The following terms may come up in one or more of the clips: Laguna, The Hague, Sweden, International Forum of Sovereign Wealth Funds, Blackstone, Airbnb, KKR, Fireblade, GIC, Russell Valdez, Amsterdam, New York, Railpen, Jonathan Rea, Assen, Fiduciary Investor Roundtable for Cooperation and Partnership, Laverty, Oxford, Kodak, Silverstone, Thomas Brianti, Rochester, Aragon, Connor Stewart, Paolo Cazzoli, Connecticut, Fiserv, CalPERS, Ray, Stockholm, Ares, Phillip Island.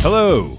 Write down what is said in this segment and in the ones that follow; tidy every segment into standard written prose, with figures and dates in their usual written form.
Hello,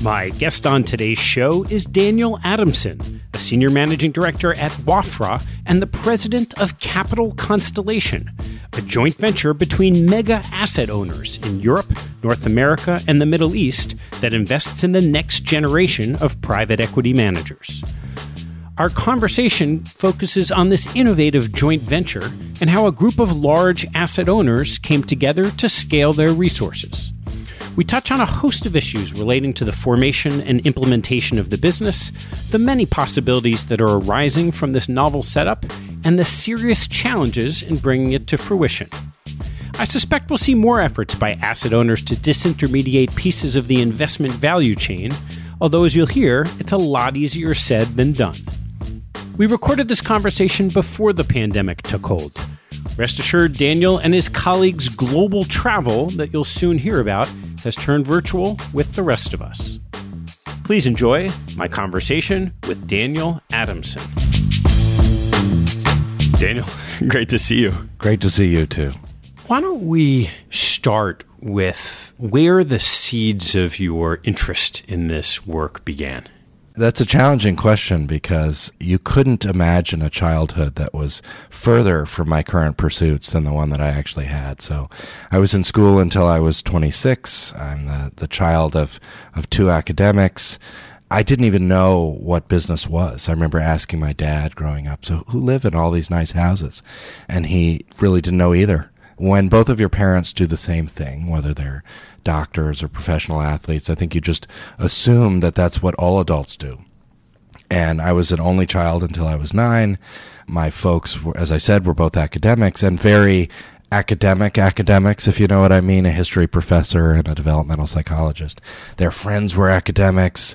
My guest on today's show is Daniel Adamson, a Senior Managing Director at Wafra and the President of Capital Constellation, a joint venture between mega asset owners in Europe, North America, and the Middle East that invests in the next generation of private equity managers. Our conversation focuses on this innovative joint venture and how a group of large asset owners came together to scale their resources. We touch on a host of issues relating to the formation and implementation of the business, the many possibilities that are arising from this novel setup, and the serious challenges in bringing it to fruition. I suspect we'll see more efforts by asset owners to disintermediate pieces of the investment value chain, although as you'll hear, it's a lot easier said than done. We recorded this conversation before the pandemic took hold. Rest assured, Daniel and his colleagues' global travel that you'll soon hear about has turned virtual with the rest of us. Please enjoy my conversation with Daniel Adamson. Daniel, great to see you. Great to see you too. Why don't we start with where the seeds of your interest in this work began? That's a challenging question because you couldn't imagine a childhood that was further from my current pursuits than the one that I actually had. So I was in school until I was 26. I'm the child of two academics. I didn't even know what business was. I remember asking my dad growing up, so who live in all these nice houses? And he really didn't know either. when both of your parents do the same thing, whether they're doctors or professional athletes, I think you just assume that that's what all adults do. And I was an only child until I was 9. My folks, as I said, were both academics and very academics, if you know what I mean, a history professor and a developmental psychologist. Their friends were academics.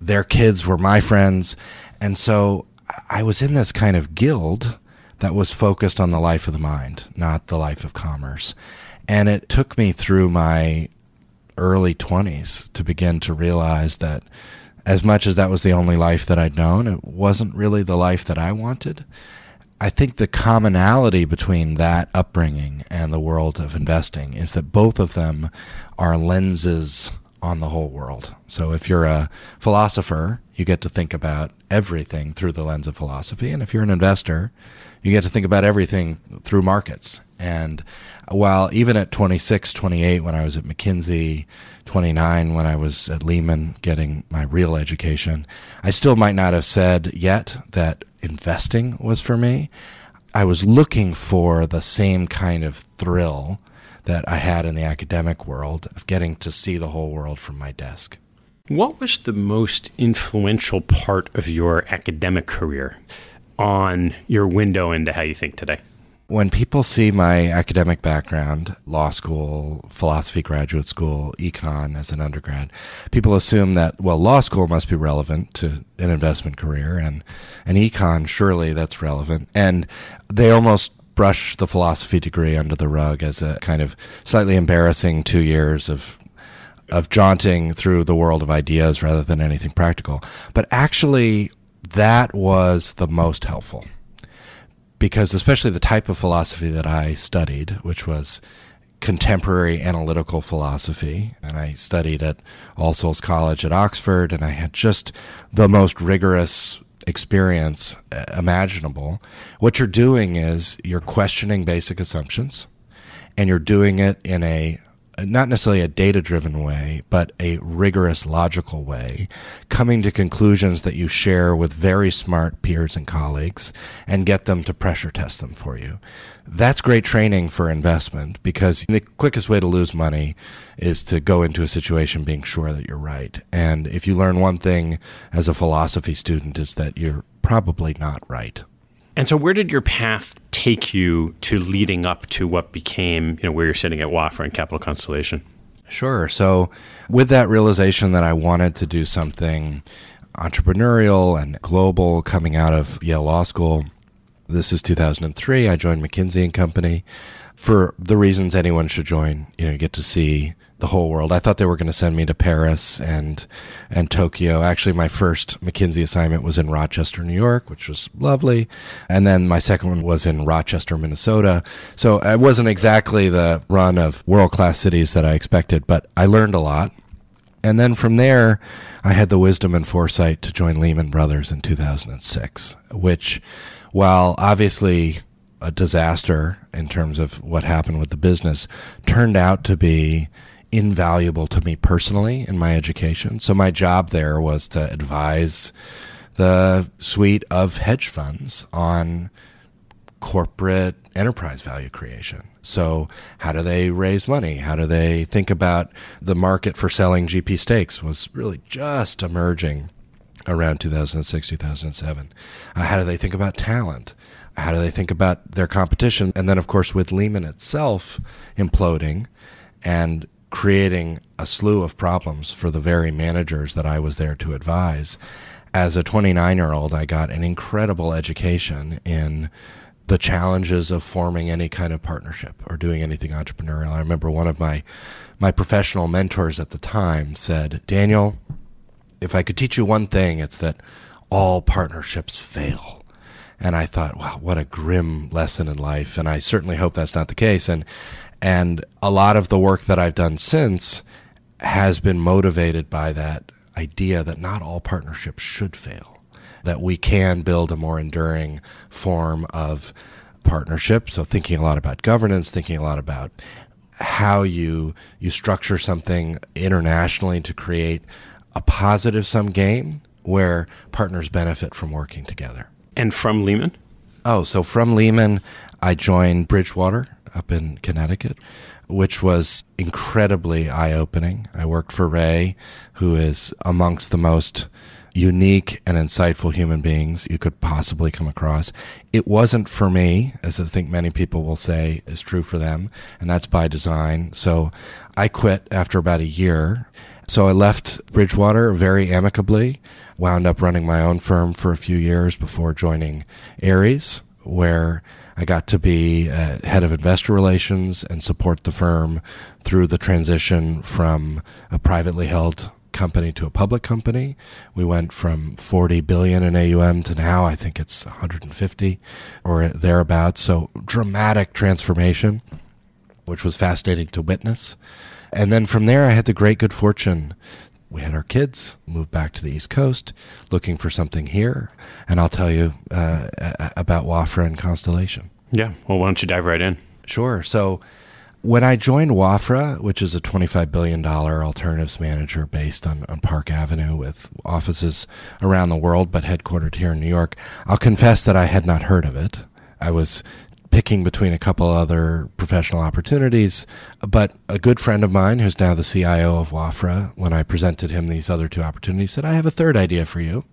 Their kids were my friends. And so I was in this kind of guild that was focused on the life of the mind, not the life of commerce. And it took me through my early 20s to begin to realize that as much as that was the only life that I'd known, it wasn't really the life that I wanted. I think the commonality between that upbringing and the world of investing is that both of them are lenses on the whole world. So if you're a philosopher, you get to think about everything through the lens of philosophy. And if you're an investor, you get to think about everything through markets. And while even at 26, 28, when I was at McKinsey, 29, when I was at Lehman getting my real education, I still might not have said yet that investing was for me. I was looking for the same kind of thrill that I had in the academic world of getting to see the whole world from my desk. What was the most influential part of your academic career on your window into how you think today? When people see my academic background, law school, philosophy graduate school, econ as an undergrad, people assume that, well, law school must be relevant to an investment career, and an econ, surely that's relevant. And they almost brush the philosophy degree under the rug as a kind of slightly embarrassing 2 years of jaunting through the world of ideas rather than anything practical. But actually, that was the most helpful. Because especially the type of philosophy that I studied, which was contemporary analytical philosophy, and I studied at All Souls College at Oxford, and I had just the most rigorous experience imaginable. What you're doing is you're questioning basic assumptions, and you're doing it in a not necessarily a data-driven way, but a rigorous, logical way, coming to conclusions that you share with very smart peers and colleagues and get them to pressure test them for you. That's great training for investment, because the quickest way to lose money is to go into a situation being sure that you're right. And if you learn one thing as a philosophy student, it's that you're probably not right. And so where did your path take you to leading up to what became, where you're sitting at Wafra and Capital Constellation? Sure. So with that realization that I wanted to do something entrepreneurial and global coming out of Yale Law School, this is 2003, I joined McKinsey & Company for the reasons anyone should join. You get to see the whole world. I thought they were going to send me to Paris and Tokyo. Actually, my first McKinsey assignment was in Rochester, New York, which was lovely. And then my second one was in Rochester, Minnesota. So it wasn't exactly the run of world-class cities that I expected, but I learned a lot. And then from there, I had the wisdom and foresight to join Lehman Brothers in 2006, which, while obviously a disaster in terms of what happened with the business, turned out to be invaluable to me personally in my education. So my job there was to advise the suite of hedge funds on corporate enterprise value creation. So how do they raise money? How do they think about the market for selling GP stakes was really just emerging around 2006, 2007. How do they think about talent? How do they think about their competition? And then, of course, with Lehman itself imploding and creating a slew of problems for the very managers that I was there to advise. As a 29-year-old, I got an incredible education in the challenges of forming any kind of partnership or doing anything entrepreneurial. I remember one of my professional mentors at the time said, "Daniel, if I could teach you one thing, it's that all partnerships fail." And I thought, wow, what a grim lesson in life. And I certainly hope that's not the case. And a lot of the work that I've done since has been motivated by that idea that not all partnerships should fail, that we can build a more enduring form of partnership. So thinking a lot about governance, thinking a lot about how you structure something internationally to create a positive-sum game where partners benefit from working together. And from Lehman? Oh, so from Lehman, I joined Bridgewater, up in Connecticut, which was incredibly eye-opening. I worked for Ray, who is amongst the most unique and insightful human beings you could possibly come across. It wasn't for me, as I think many people will say is true for them, and that's by design. So I quit after about a year. So I left Bridgewater very amicably, wound up running my own firm for a few years before joining Ares, where I got to be head of investor relations and support the firm through the transition from a privately held company to a public company. We went from 40 billion in AUM to now, I think it's 150 or thereabouts. So dramatic transformation, which was fascinating to witness. And then from there, I had the great good fortune. We had our kids, moved back to the East Coast, looking for something here. And I'll tell you about Wafra and Constellation. Yeah. Well, why don't you dive right in? Sure. So when I joined Wafra, which is a $25 billion alternatives manager based on Park Avenue with offices around the world, but headquartered here in New York, I'll confess that I had not heard of it. I was picking between a couple other professional opportunities, but a good friend of mine, who's now the CIO of Wafra, when I presented him these other two opportunities, said, I have a third idea for you,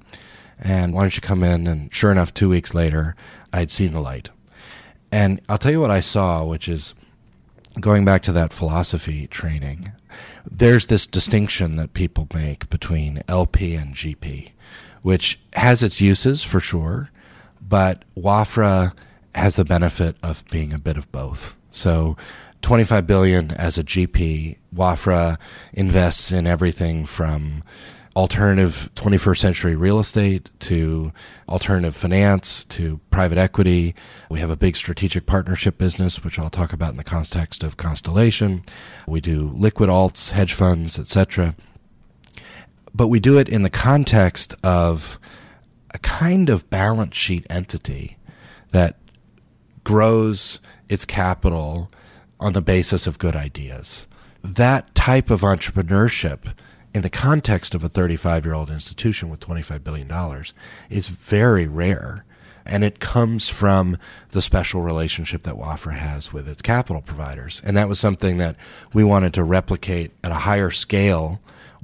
and why don't you come in? And sure enough, 2 weeks later, I'd seen the light. And I'll tell you what I saw, which is, going back to that philosophy training, there's this distinction that people make between LP and GP, which has its uses for sure, but Wafra has the benefit of being a bit of both. So $25 billion as a GP, Wafra invests in everything from alternative 21st century real estate to alternative finance to private equity. We have a big strategic partnership business, which I'll talk about in the context of Constellation. We do liquid alts, hedge funds, etc. But we do it in the context of a kind of balance sheet entity that grows its capital on the basis of good ideas. That type of entrepreneurship in the context of a 35-year-old institution with $25 billion is very rare, and it comes from the special relationship that Wafra has with its capital providers. And that was something that we wanted to replicate at a higher scale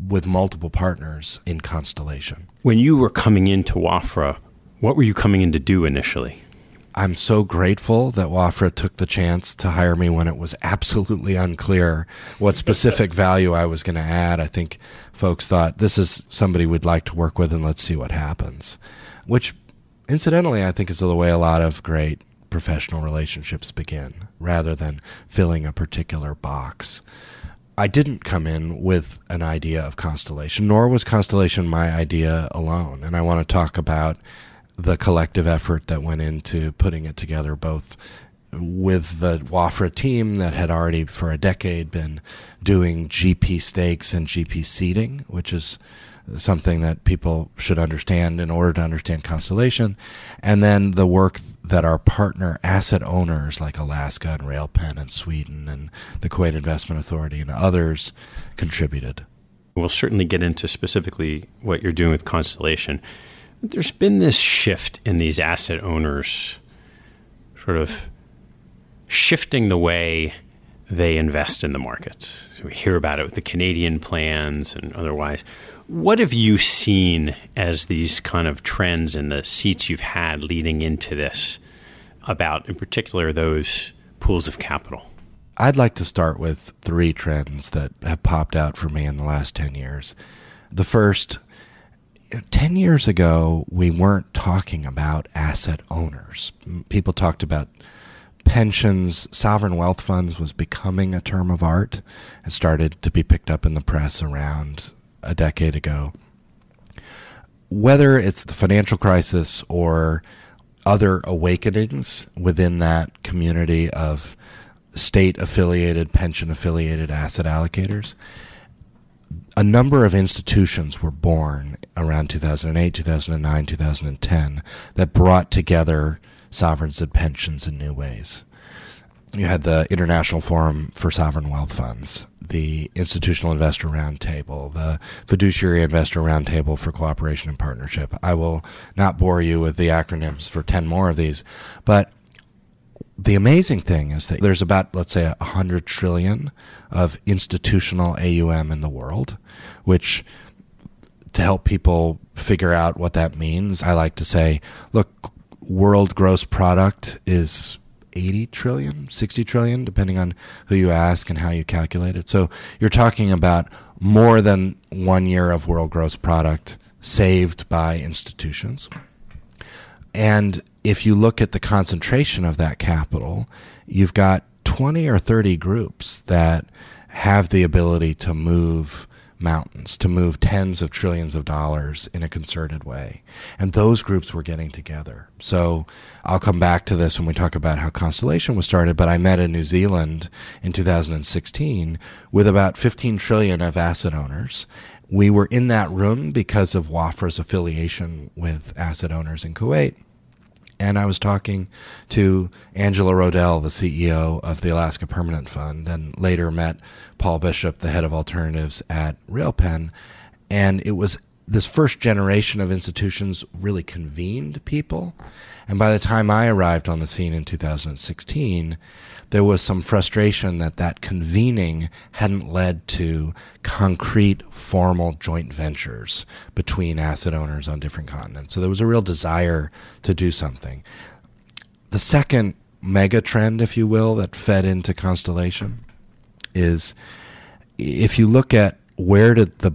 with multiple partners in Constellation. When you were coming into Wafra, what were you coming in to do initially? I'm so grateful that Wafra took the chance to hire me when it was absolutely unclear what specific value I was going to add. I think folks thought, this is somebody we'd like to work with and let's see what happens, which incidentally, I think is the way a lot of great professional relationships begin rather than filling a particular box. I didn't come in with an idea of Constellation, nor was Constellation my idea alone. And I want to talk about the collective effort that went into putting it together, both with the Wafra team that had already for a decade been doing GP stakes and GP seeding, which is something that people should understand in order to understand Constellation, and then the work that our partner asset owners like Alaska and Railpen and Sweden and the Kuwait Investment Authority and others contributed. We'll certainly get into specifically what you're doing with Constellation. There's been this shift in these asset owners sort of shifting the way they invest in the markets. So we hear about it with the Canadian plans and otherwise. What have you seen as these kind of trends in the seats you've had leading into this about, in particular, those pools of capital? I'd like to start with three trends that have popped out for me in the last 10 years. The first, 10 years ago, we weren't talking about asset owners. People talked about pensions. Sovereign wealth funds was becoming a term of art. It started to be picked up in the press around a decade ago. Whether it's the financial crisis or other awakenings within that community of state-affiliated, pension-affiliated asset allocators, a number of institutions were born around 2008, 2009, 2010 that brought together sovereigns and pensions in new ways. You had the International Forum for Sovereign Wealth Funds, the Institutional Investor Roundtable, the Fiduciary Investor Roundtable for Cooperation and Partnership. I will not bore you with the acronyms for 10 more of these, but The amazing thing is that there's about, let's say, 100 trillion of institutional AUM in the world, which, to help people figure out what that means, I like to say, look, world gross product is 80 trillion, 60 trillion, depending on who you ask and how you calculate it. So you're talking about more than 1 year of world gross product saved by institutions. And if you look at the concentration of that capital, you've got 20 or 30 groups that have the ability to move mountains, to move tens of trillions of dollars in a concerted way. And those groups were getting together. So I'll come back to this when we talk about how Constellation was started, but I met in New Zealand in 2016 with about 15 trillion of asset owners. We were in that room because of Wafra's affiliation with asset owners in Kuwait. And I was talking to Angela Rodell, the CEO of the Alaska Permanent Fund, and later met Paul Bishop, the head of alternatives at Railpen. And it was this first generation of institutions really convened people. And by the time I arrived on the scene in 2016, there was some frustration that that convening hadn't led to concrete, formal joint ventures between asset owners on different continents. So there was a real desire to do something. The second mega trend, if you will, that fed into Constellation is, if you look at where did the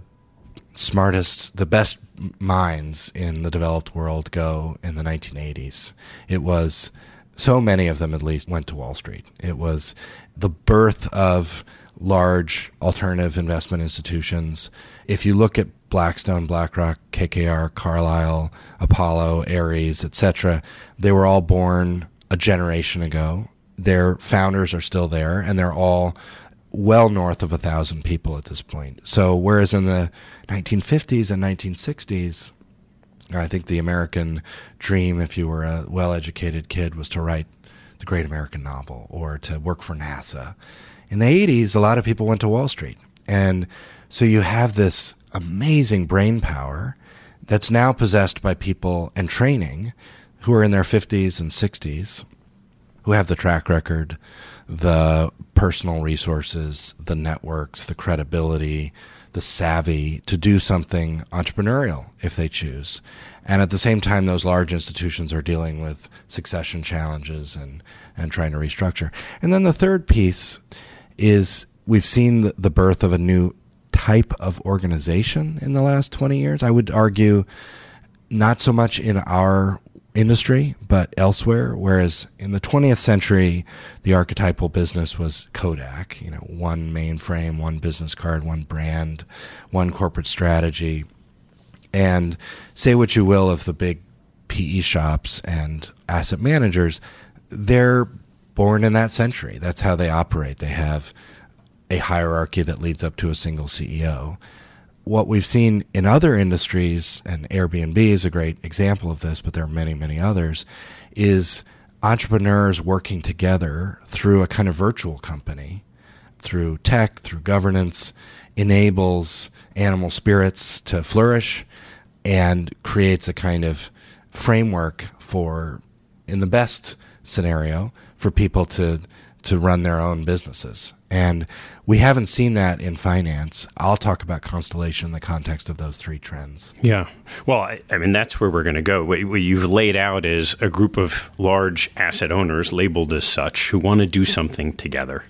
smartest, the best minds in the developed world go in the 1980s, it was, so many of them at least, went to Wall Street. It was the birth of large alternative investment institutions. If you look at Blackstone, BlackRock, KKR, Carlyle, Apollo, Ares, etc., they were all born a generation ago. Their founders are still there, and they're all well north of 1,000 people at this point. So whereas in the 1950s and 1960s, I think the American dream, if you were a well-educated kid, was to write the great American novel or to work for NASA. In the 80s, a lot of people went to Wall Street. And so you have this amazing brain power that's now possessed by people and training who are in their 50s and 60s, who have the track record, the personal resources, the networks, the credibility, the savvy to do something entrepreneurial if they choose. And at the same time, those large institutions are dealing with succession challenges and trying to restructure. And then the third piece is we've seen the birth of a new type of organization in the last 20 years. I would argue not so much in our industry, but elsewhere. Whereas in the 20th century, the archetypal business was Kodak, one mainframe, one business card, one brand, one corporate strategy. And say what you will of the big PE shops and asset managers, they're born in that century. That's how they operate. They have a hierarchy that leads up to a single CEO. What we've seen in other industries, and Airbnb is a great example of this, but there are many, many others, is entrepreneurs working together through a kind of virtual company, through tech, through governance, enables animal spirits to flourish and creates a kind of framework for, in the best scenario, for people to run their own businesses. And we haven't seen that in finance. I'll talk about Constellation in the context of those three trends. Yeah. Well, I mean, that's where we're going to go. What you've laid out is a group of large asset owners, labeled as such, who want to do something together,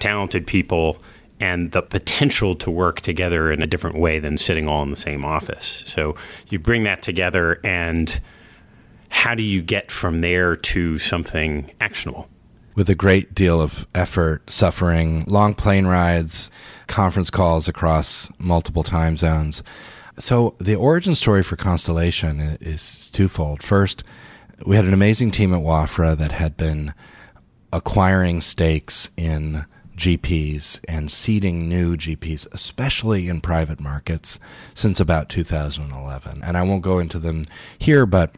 talented people, and the potential to work together in a different way than sitting all in the same office. So you bring that together, and how do you get from there to something actionable? With a great deal of effort, suffering, long plane rides, conference calls across multiple time zones. So the origin story for Constellation is twofold. First, we had an amazing team at Wafra that had been acquiring stakes in GPs and seeding new GPs, especially in private markets, since about 2011. And I won't go into them here, but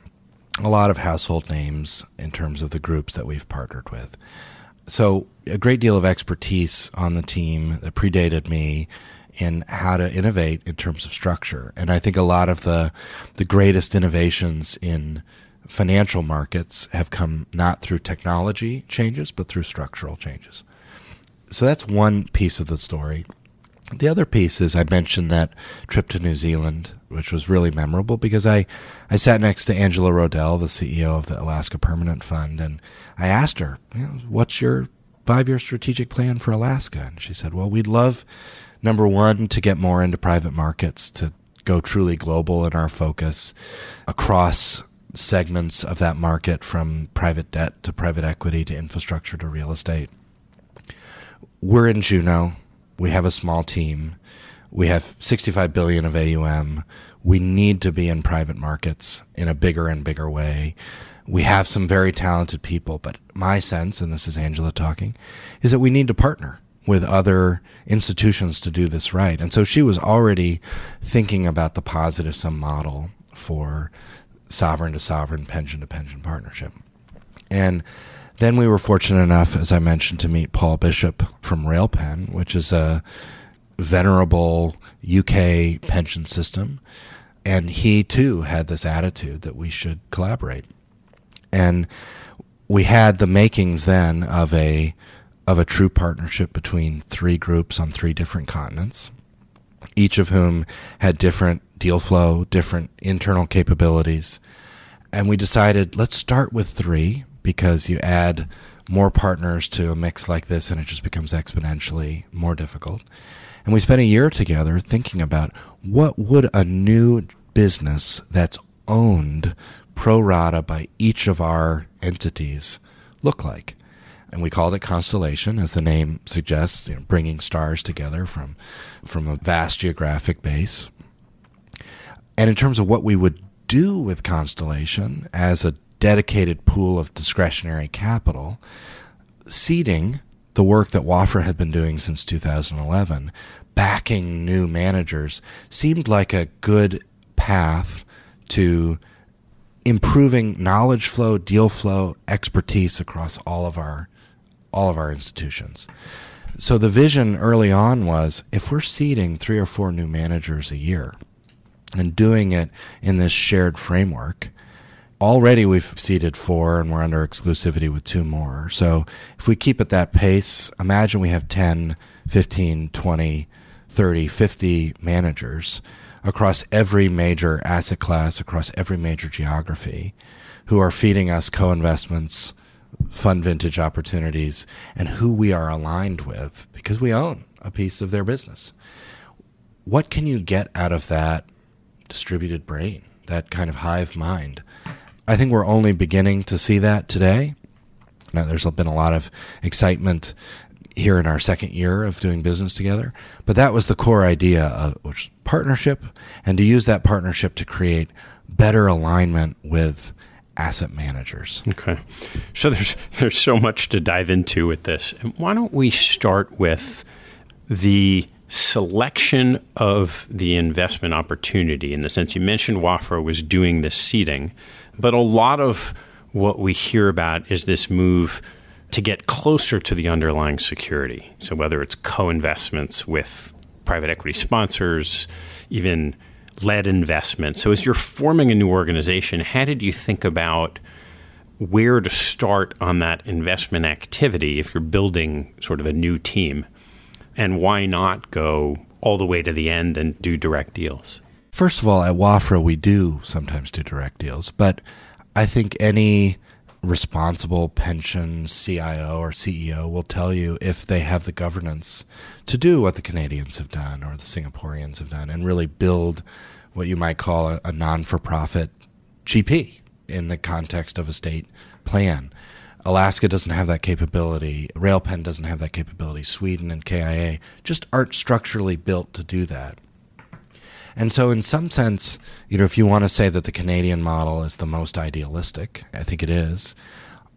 a lot of household names in terms of the groups that we've partnered with. So a great deal of expertise on the team that predated me in how to innovate in terms of structure. And I think a lot of the greatest innovations in financial markets have come not through technology changes, but through structural changes. So that's one piece of the story. The other piece is I mentioned that trip to New Zealand, which was really memorable because I sat next to Angela Rodell, the CEO of the Alaska Permanent Fund, and I asked her, what's your five-year strategic plan for Alaska? And she said, well, we'd love, number one, to get more into private markets, to go truly global in our focus across segments of that market from private debt to private equity to infrastructure to real estate. We're in Juneau. We have a small team. We have $65 billion of AUM. We need to be in private markets in a bigger and bigger way. We have some very talented people, but my sense, and this is Angela talking, is that we need to partner with other institutions to do this right. And so she was already thinking about the positive sum model for sovereign-to-sovereign, pension-to-pension partnership. And then we were fortunate enough, as I mentioned, to meet Paul Bishop from Railpen, which is a venerable UK pension system. And he, too, had this attitude that we should collaborate. And we had the makings then of a true partnership between three groups on three different continents, each of whom had different deal flow, different internal capabilities. And we decided, let's start with three, because you add more partners to a mix like this and it just becomes exponentially more difficult. And we spent a year together thinking about what would a new business that's owned pro rata by each of our entities look like. And we called it Constellation, as the name suggests, bringing stars together from a vast geographic base. And in terms of what we would do with Constellation as a dedicated pool of discretionary capital, seeding the work that Wafra had been doing since 2011, backing new managers, seemed like a good path to improving knowledge flow, deal flow, expertise across all of our institutions. So the vision early on was, if we're seeding 3 or 4 new managers a year and doing it in this shared framework, already we've seeded 4 and we're under exclusivity with 2 more. So if we keep at that pace, imagine we have 10, 15, 20, 30, 50 managers across every major asset class, across every major geography, who are feeding us co-investments, fund vintage opportunities, and who we are aligned with because we own a piece of their business. What can you get out of that distributed brain, that kind of hive mind? I think we're only beginning to see that today. Now, there's been a lot of excitement here in our second year of doing business together, but that was the core idea of which partnership, and to use that partnership to create better alignment with asset managers. Okay. So there's so much to dive into with this. And why don't we start with the selection of the investment opportunity, in the sense you mentioned Wafra was doing this seeding, but a lot of what we hear about is this move to get closer to the underlying security. So whether it's co-investments with private equity sponsors, even led investments. So as you're forming a new organization, how did you think about where to start on that investment activity if you're building sort of a new team? And why not go all the way to the end and do direct deals? First of all, at Wafra, we do sometimes do direct deals, but I think any responsible pension CIO or CEO will tell you, if they have the governance, to do what the Canadians have done or the Singaporeans have done and really build what you might call a non-for-profit GP in the context of a state plan. Alaska doesn't have that capability. Railpen doesn't have that capability. Sweden and KIA just aren't structurally built to do that. And so in some sense, if you want to say that the Canadian model is the most idealistic, I think it is.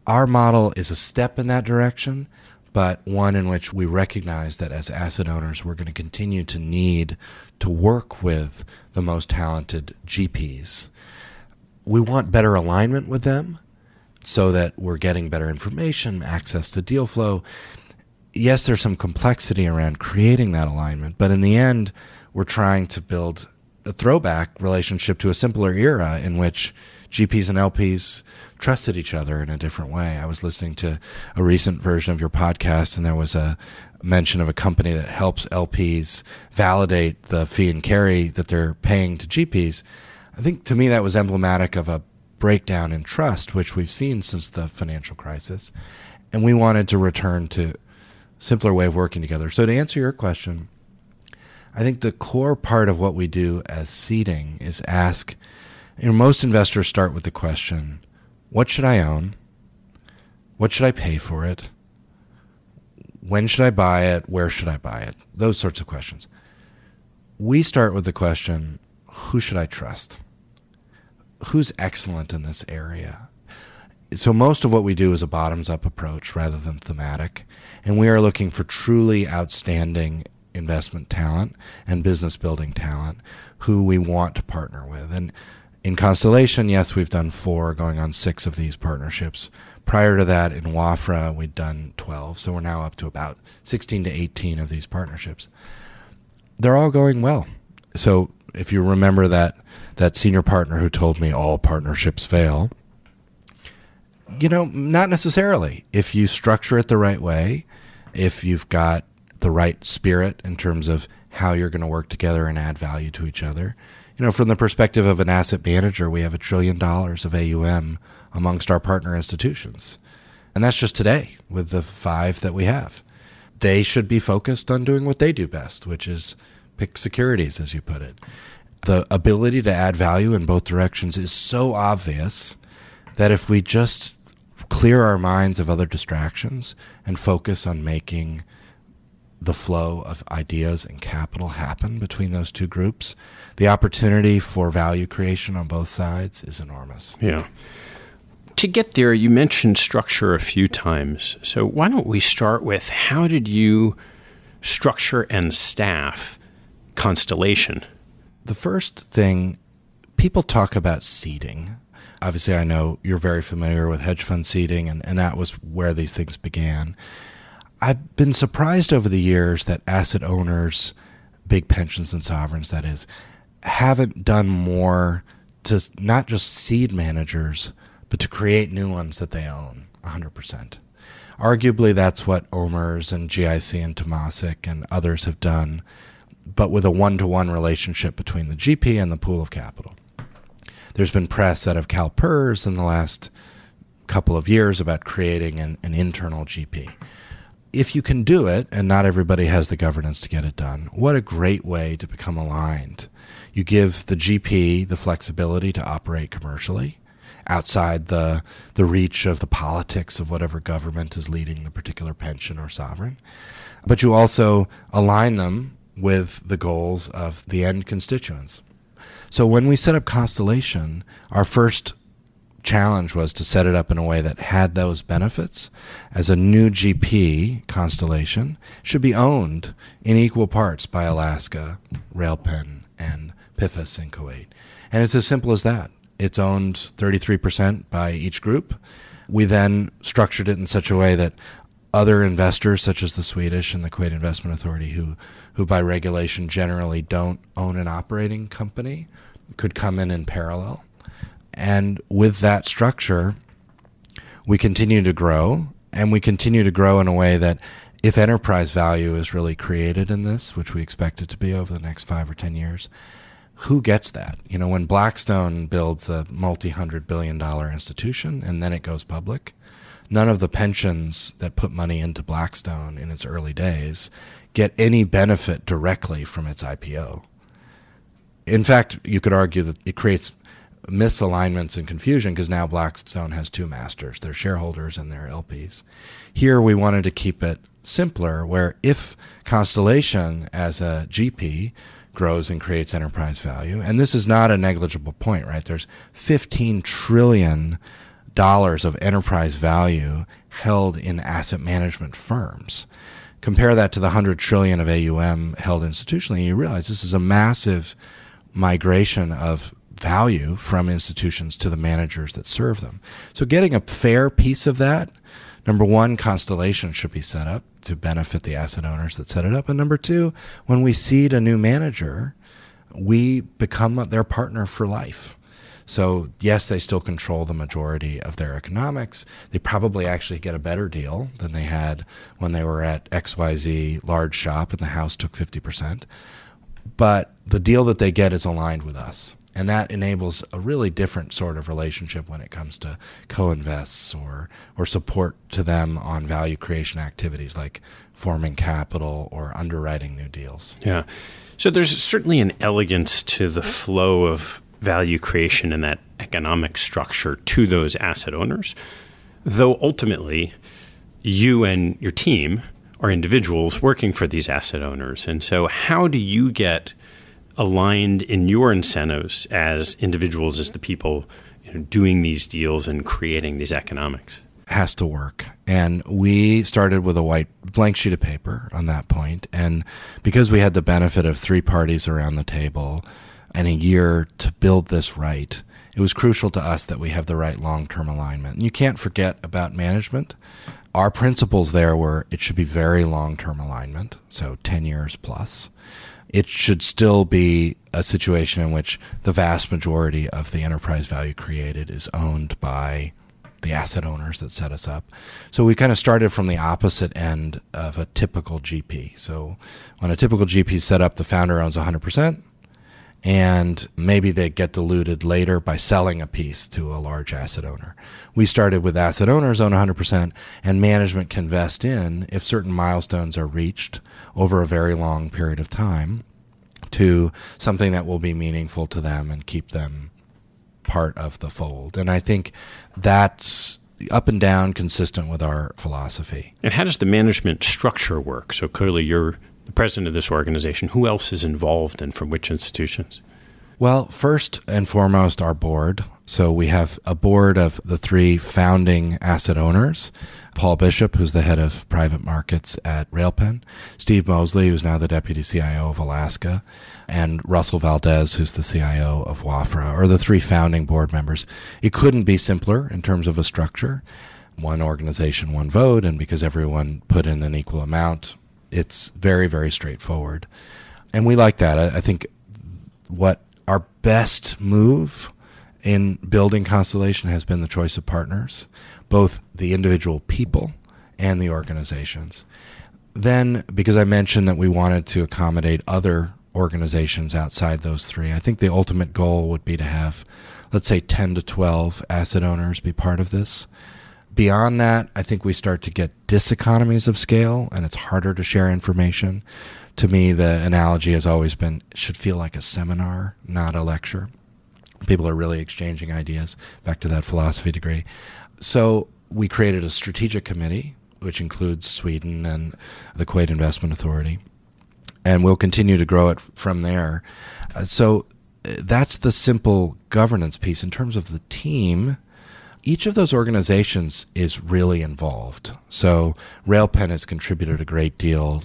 Our model is a step in that direction, but one in which we recognize that as asset owners, we're going to continue to need to work with the most talented GPs. We want better alignment with them, so that we're getting better information, access to deal flow. Yes, there's some complexity around creating that alignment, but in the end, we're trying to build a throwback relationship to a simpler era in which GPs and LPs trusted each other in a different way. I was listening to a recent version of your podcast, and there was a mention of a company that helps LPs validate the fee and carry that they're paying to GPs. I think to me that was emblematic of a breakdown in trust, which we've seen since the financial crisis. And we wanted to return to simpler way of working together. So to answer your question, I think the core part of what we do as seeding is ask, you know, most investors start with the question, what should I own? What should I pay for it? When should I buy it? Where should I buy it? Those sorts of questions. We start with the question, who should I trust? Who's excellent in this area? So most of what we do is a bottoms-up approach rather than thematic, and we are looking for truly outstanding investment talent and business-building talent who we want to partner with. And in Constellation, yes, we've done 4, going on 6 of these partnerships. Prior to that, in Wafra, we'd done 12, so we're now up to about 16 to 18 of these partnerships. They're all going well. So if you remember that senior partner who told me all partnerships fail, you know, not necessarily. If you structure it the right way, if you've got the right spirit in terms of how you're going to work together and add value to each other. You know, from the perspective of an asset manager, we have $1 trillion of AUM amongst our partner institutions. And that's just today with the 5 that we have. They should be focused on doing what they do best, which is pick securities, as you put it. The ability to add value in both directions is so obvious that if we just clear our minds of other distractions and focus on making the flow of ideas and capital happen between those two groups, the opportunity for value creation on both sides is enormous. Yeah. To get there, you mentioned structure a few times. So why don't we start with, how did you structure and staff Constellation? The first thing, people talk about seeding. Obviously, I know you're very familiar with hedge fund seeding, and that was where these things began. I've been surprised over the years that asset owners, big pensions and sovereigns, that is, haven't done more to not just seed managers, but to create new ones that they own 100%. Arguably, that's what OMERS and GIC and Temasek and others have done, but with a one-to-one relationship between the GP and the pool of capital. There's been press out of CalPERS in the last couple of years about creating an internal GP. If you can do it, and not everybody has the governance to get it done, what a great way to become aligned. You give the GP the flexibility to operate commercially outside the reach of the politics of whatever government is leading the particular pension or sovereign, but you also align them with the goals of the end constituents. So when we set up Constellation, our first challenge was to set it up in a way that had those benefits. As a new GP, Constellation should be owned in equal parts by Alaska, Railpen, and PIFAS in Kuwait. And it's as simple as that. It's owned 33% by each group. We then structured it in such a way that other investors, such as the Swedish and the Kuwait Investment Authority, who by regulation generally don't own an operating company, could come in parallel. And with that structure, we continue to grow, and we continue to grow in a way that if enterprise value is really created in this, which we expect it to be over the next 5 or 10 years, who gets that? You know, when Blackstone builds a multi-$100 billion institution and then it goes public, none of the pensions that put money into Blackstone in its early days get any benefit directly from its IPO. In fact, you could argue that it creates misalignments and confusion because now Blackstone has two masters, their shareholders and their LPs. Here we wanted to keep it simpler, where if Constellation as a GP grows and creates enterprise value, and this is not a negligible point, right? There's $15 trillion of enterprise value held in asset management firms. Compare that to the $100 trillion of AUM held institutionally, and you realize this is a massive migration of value from institutions to the managers that serve them. So getting a fair piece of that, number one, Constellation should be set up to benefit the asset owners that set it up. And number two, when we seed a new manager, we become their partner for life. So yes, they still control the majority of their economics. They probably actually get a better deal than they had when they were at XYZ large shop and the house took 50%. But the deal that they get is aligned with us. And that enables a really different sort of relationship when it comes to co-invests or support to them on value creation activities like forming capital or underwriting new deals. Yeah. So there's certainly an elegance to the flow of value creation and that economic structure to those asset owners, though ultimately you and your team are individuals working for these asset owners. And so how do you get aligned in your incentives as individuals, as the people, you know, doing these deals and creating these economics? Has to work. And we started with a blank sheet of paper on that point. And because we had the benefit of three parties around the table and a year to build this right, it was crucial to us that we have the right long-term alignment. And you can't forget about management. Our principles there were it should be very long-term alignment, so 10 years plus. It should still be a situation in which the vast majority of the enterprise value created is owned by the asset owners that set us up. So we kind of started from the opposite end of a typical GP. So on a typical GP setup, the founder owns 100%, and maybe they get diluted later by selling a piece to a large asset owner. We started with asset owners own 100%, and management can vest in if certain milestones are reached over a very long period of time to something that will be meaningful to them and keep them part of the fold. And I think that's up and down consistent with our philosophy. And how does the management structure work? So clearly you're the president of this organization. Who else is involved and from which institutions? Well, first and foremost, our board. So we have a board of the three founding asset owners, Paul Bishop, who's the head of private markets at Railpen, Steve Mosley, who's now the deputy CIO of Alaska, and Russell Valdez, who's the CIO of Wafra, are the three founding board members. It couldn't be simpler in terms of a structure. One organization, one vote, and because everyone put in an equal amount, it's very, very straightforward. And we like that. I think what our best move in building Constellation has been the choice of partners, both the individual people and the organizations. Then, because I mentioned that we wanted to accommodate other organizations outside those three, I think the ultimate goal would be to have, let's say, 10 to 12 asset owners be part of this. Beyond that, I think we start to get diseconomies of scale, and it's harder to share information. To me, the analogy has always been, it should feel like a seminar, not a lecture. People are really exchanging ideas, back to that philosophy degree. So we created a strategic committee, which includes Sweden and the Kuwait Investment Authority, and we'll continue to grow it from there. So that's the simple governance piece. In terms of the team, each of those organizations is really involved. So Railpen has contributed a great deal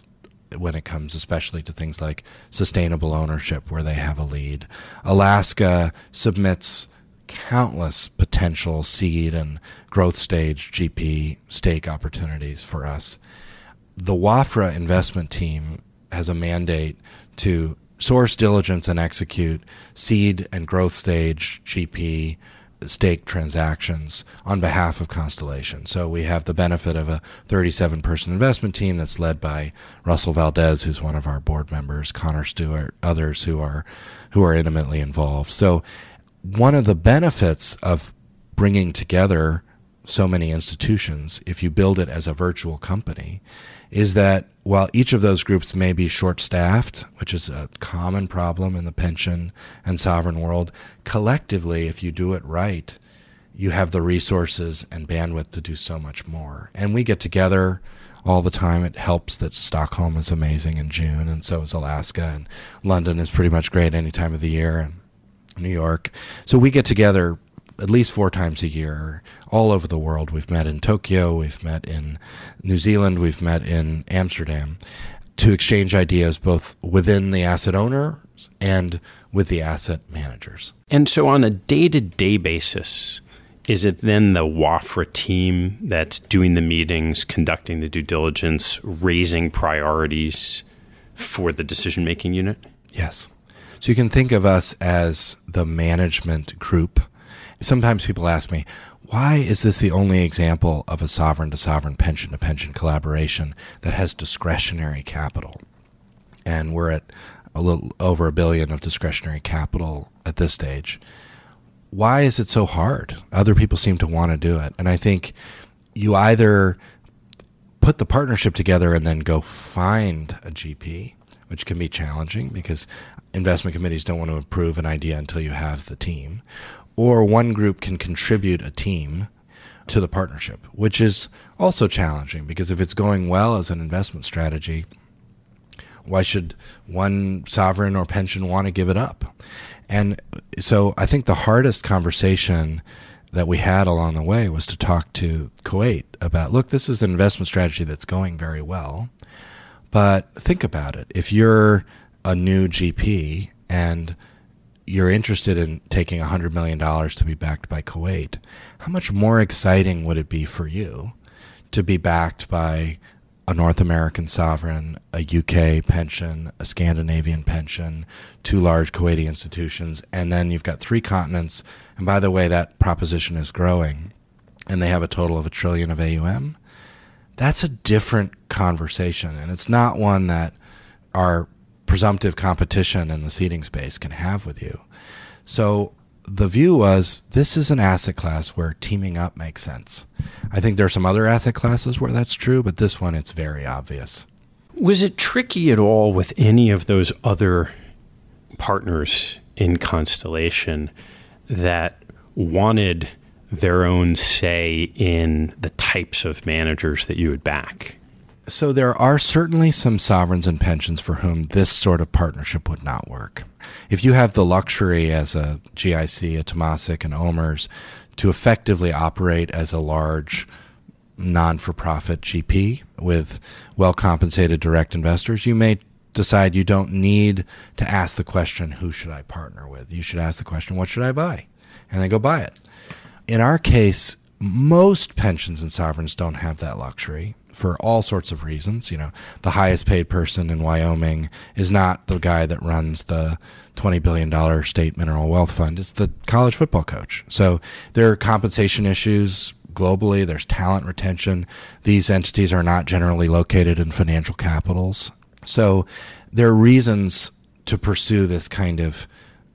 when it comes especially to things like sustainable ownership, where they have a lead. Alaska submits countless potential seed and growth stage GP stake opportunities for us. The Wafra investment team has a mandate to source, diligence, and execute seed and growth stage GP stake transactions on behalf of Constellation. So we have the benefit of a 37-person investment team that's led by Russell Valdez, who's one of our board members, Connor Stewart, others who are intimately involved. So one of the benefits of bringing together so many institutions, if you build it as a virtual company, is that while each of those groups may be short-staffed, which is a common problem in the pension and sovereign world, collectively, if you do it right, you have the resources and bandwidth to do so much more. And we get together all the time. It helps that Stockholm is amazing in June, and so is Alaska, and London is pretty much great any time of the year, and New York. So we get together at least 4 times a year, all over the world. We've met in Tokyo, we've met in New Zealand, we've met in Amsterdam to exchange ideas both within the asset owners and with the asset managers. And so on a day-to-day basis, is it then the Wafra team that's doing the meetings, conducting the due diligence, raising priorities for the decision-making unit? Yes. So you can think of us as the management group Sometimes people ask me, why is this the only example of a sovereign-to-sovereign, pension-to-pension collaboration that has discretionary capital? And we're at a little over $1 billion of discretionary capital at this stage. Why is it so hard? Other people seem to want to do it. And I think you either put the partnership together and then go find a GP, which can be challenging because investment committees don't want to approve an idea until you have the team, or one group can contribute a team to the partnership, which is also challenging because if it's going well as an investment strategy, why should one sovereign or pension want to give it up? And so I think the hardest conversation that we had along the way was to talk to Kuwait about, look, this is an investment strategy that's going very well, but think about it. If you're a new GP and you're interested in taking $100 million to be backed by Kuwait, how much more exciting would it be for you to be backed by a North American sovereign, a UK pension, a Scandinavian pension, two large Kuwaiti institutions, and then you've got three continents. And by the way, that proposition is growing, and they have a total of $1 trillion of AUM. That's a different conversation, and it's not one that our presumptive competition in the seeding space can have with you. So the view was, this is an asset class where teaming up makes sense. I think there are some other asset classes where that's true, but this one, it's very obvious. Was it tricky at all with any of those other partners in Constellation that wanted their own say in the types of managers that you would back? So there are certainly some sovereigns and pensions for whom this sort of partnership would not work. If you have the luxury as a GIC, a Temasek, an OMERS, to effectively operate as a large non-for-profit GP with well-compensated direct investors, you may decide you don't need to ask the question, who should I partner with? You should ask the question, what should I buy? And then go buy it. In our case, most pensions and sovereigns don't have that luxury for all sorts of reasons. You know, the highest paid person in Wyoming is not the guy that runs the $20 billion state mineral wealth fund. It's the college football coach. So there are compensation issues globally. There's talent retention. These entities are not generally located in financial capitals. So there are reasons to pursue this kind of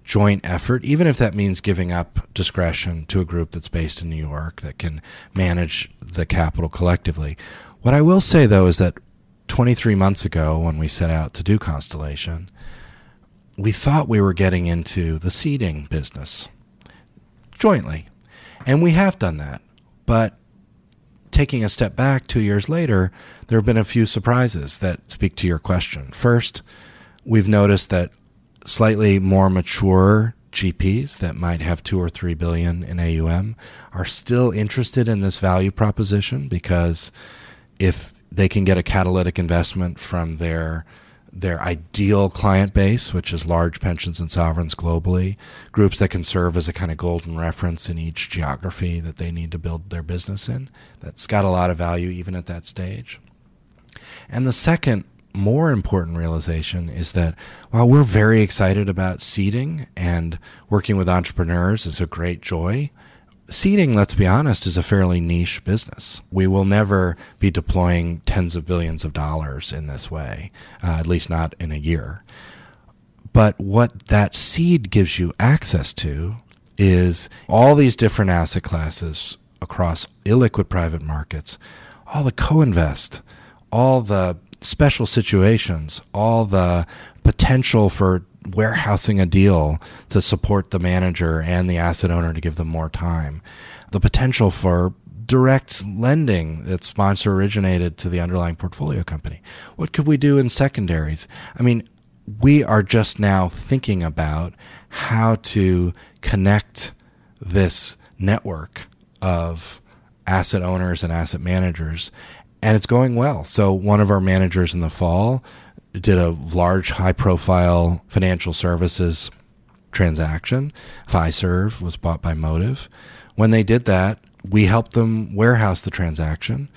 joint effort, even if that means giving up discretion to a group that's based in New York that can manage the capital collectively. What I will say, though, is that 23 months ago when we set out to do Constellation, we thought we were getting into the seeding business jointly. And we have done that. But taking a step back 2 years later, there have been a few surprises that speak to your question. First, we've noticed that slightly more mature GPs that might have $2 or $3 billion in AUM are still interested in this value proposition because if they can get a catalytic investment from their ideal client base, which is large pensions and sovereigns globally, groups that can serve as a kind of golden reference in each geography that they need to build their business in, that's got a lot of value even at that stage. And the second, more important realization is that while we're very excited about seeding and working with entrepreneurs is a great joy, seeding, let's be honest, is a fairly niche business. We will never be deploying tens of billions of dollars in this way, at least not in a year. But what that seed gives you access to is all these different asset classes across illiquid private markets, all the co-invest, all the special situations, all the potential for warehousing a deal to support the manager and the asset owner to give them more time, the potential for direct lending that's sponsor originated to the underlying portfolio company. What could we do in secondaries? I mean, we are just now thinking about how to connect this network of asset owners and asset managers, and it's going well. So one of our managers in the fall did a large, high-profile financial services transaction. Fiserv was bought by Motive. When they did that, we helped them warehouse the transaction.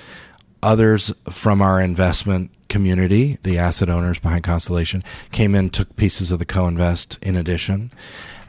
Others from our investment community, the asset owners behind Constellation, came in, took pieces of the co-invest in addition.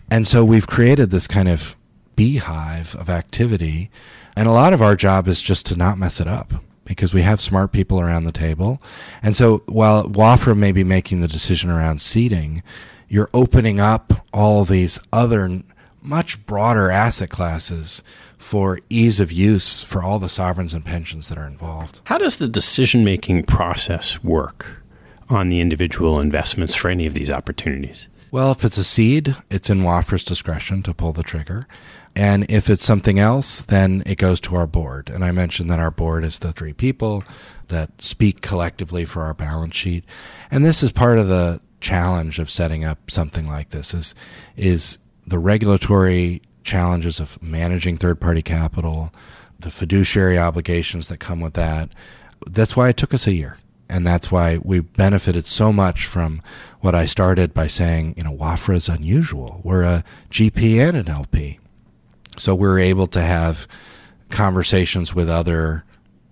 And so we've created this kind of beehive of activity. And a lot of our job is just to not mess it up, because we have smart people around the table. And so while Wafra may be making the decision around seeding, you're opening up all these other much broader asset classes for ease of use for all the sovereigns and pensions that are involved. How does the decision-making process work on the individual investments for any of these opportunities? Well, if it's a seed, it's in Wafra's discretion to pull the trigger. And if it's something else, then it goes to our board. And I mentioned that our board is the three people that speak collectively for our balance sheet. And this is part of the challenge of setting up something like this is the regulatory challenges of managing third-party capital, the fiduciary obligations that come with that. That's why it took us a year. And that's why we benefited so much from what I started by saying, Wafra is unusual. We're a GP and an LP. So we're able to have conversations with other